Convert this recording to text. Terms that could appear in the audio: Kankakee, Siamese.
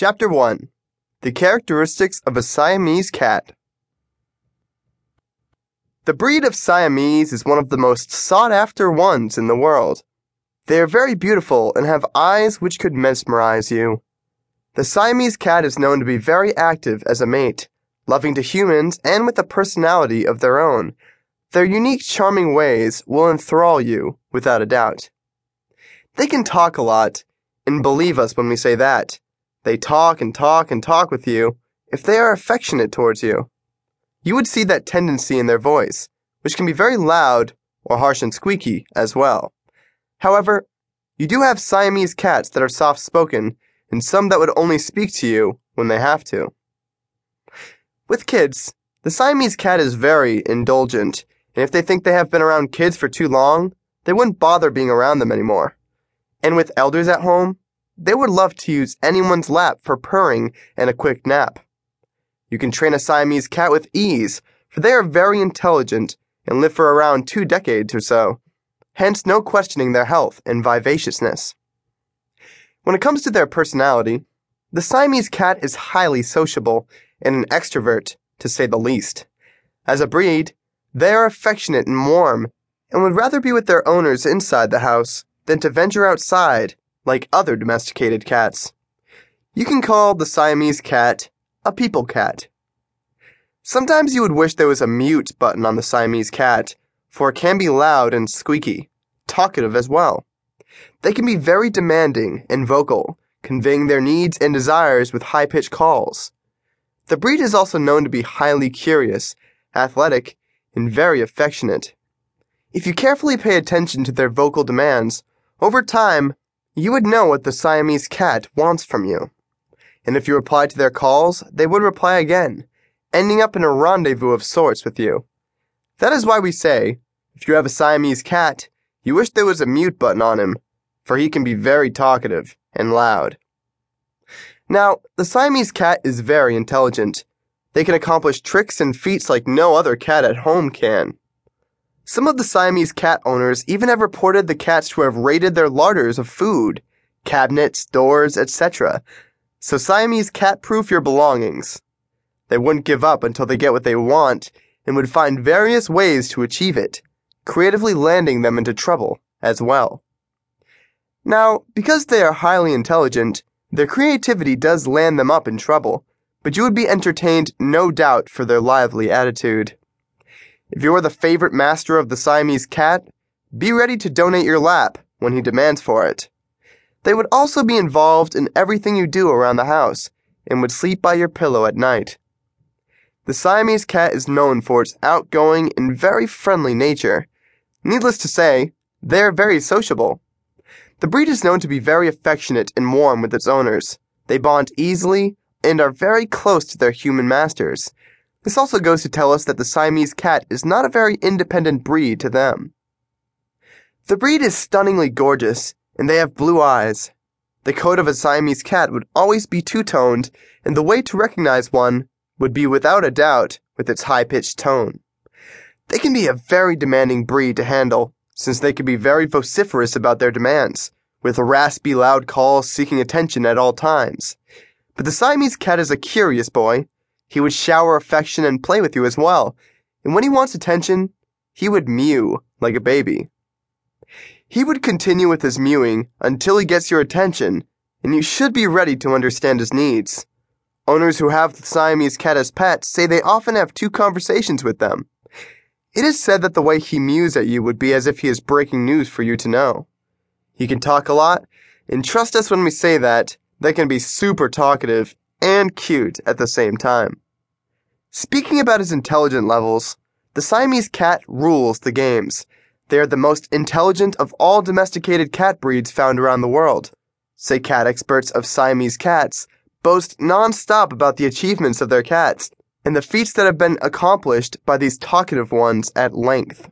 Chapter 1. The Characteristics of a Siamese Cat. The breed of Siamese is one of the most sought-after ones in the world. They are very beautiful and have eyes which could mesmerize you. The Siamese cat is known to be very active as a mate, loving to humans and with a personality of their own. Their unique, charming ways will enthrall you, without a doubt. They can talk a lot, and believe us when we say that. They talk and talk and talk with you if they are affectionate towards you. You would see that tendency in their voice, which can be very loud or harsh and squeaky as well. However, you do have Siamese cats that are soft-spoken and some that would only speak to you when they have to. With kids, the Siamese cat is very indulgent, and if they think they have been around kids for too long, they wouldn't bother being around them anymore. And with elders at home, they would love to use anyone's lap for purring and a quick nap. You can train a Siamese cat with ease, for they are very intelligent and live for around 2 decades or so, hence no questioning their health and vivaciousness. When it comes to their personality, the Siamese cat is highly sociable and an extrovert, to say the least. As a breed, they are affectionate and warm, and would rather be with their owners inside the house than to venture outside like other domesticated cats. You can call the Siamese cat a people cat. Sometimes you would wish there was a mute button on the Siamese cat, for it can be loud and squeaky, talkative as well. They can be very demanding and vocal, conveying their needs and desires with high-pitched calls. The breed is also known to be highly curious, athletic, and very affectionate. If you carefully pay attention to their vocal demands, over time, you would know what the Siamese cat wants from you. And if you replied to their calls, they would reply again, ending up in a rendezvous of sorts with you. That is why we say, if you have a Siamese cat, you wish there was a mute button on him, for he can be very talkative and loud. Now, the Siamese cat is very intelligent. They can accomplish tricks and feats like no other cat at home can. Some of the Siamese cat owners even have reported the cats to have raided their larders of food, cabinets, doors, etc. So Siamese cat-proof your belongings. They wouldn't give up until they get what they want and would find various ways to achieve it, creatively landing them into trouble as well. Now, because they are highly intelligent, their creativity does land them up in trouble, but you would be entertained, no doubt, for their lively attitude. If you are the favorite master of the Siamese cat, be ready to donate your lap when he demands for it. They would also be involved in everything you do around the house and would sleep by your pillow at night. The Siamese cat is known for its outgoing and very friendly nature. Needless to say, they are very sociable. The breed is known to be very affectionate and warm with its owners. They bond easily and are very close to their human masters. This also goes to tell us that the Siamese cat is not a very independent breed to them. The breed is stunningly gorgeous, and they have blue eyes. The coat of a Siamese cat would always be two-toned, and the way to recognize one would be without a doubt with its high-pitched tone. They can be a very demanding breed to handle, since they can be very vociferous about their demands, with raspy loud calls seeking attention at all times. But the Siamese cat is a curious boy. He would shower affection and play with you as well, and when he wants attention, he would mew like a baby. He would continue with his mewing until he gets your attention, and you should be ready to understand his needs. Owners who have the Siamese cat as pets say they often have 2 conversations with them. It is said that the way he mews at you would be as if he is breaking news for you to know. He can talk a lot, and trust us when we say that, they can be super talkative and cute at the same time. Speaking about his intelligent levels, the Siamese cat rules the games. They are the most intelligent of all domesticated cat breeds found around the world. Say cat experts of Siamese cats boast non-stop about the achievements of their cats and the feats that have been accomplished by these talkative ones at length.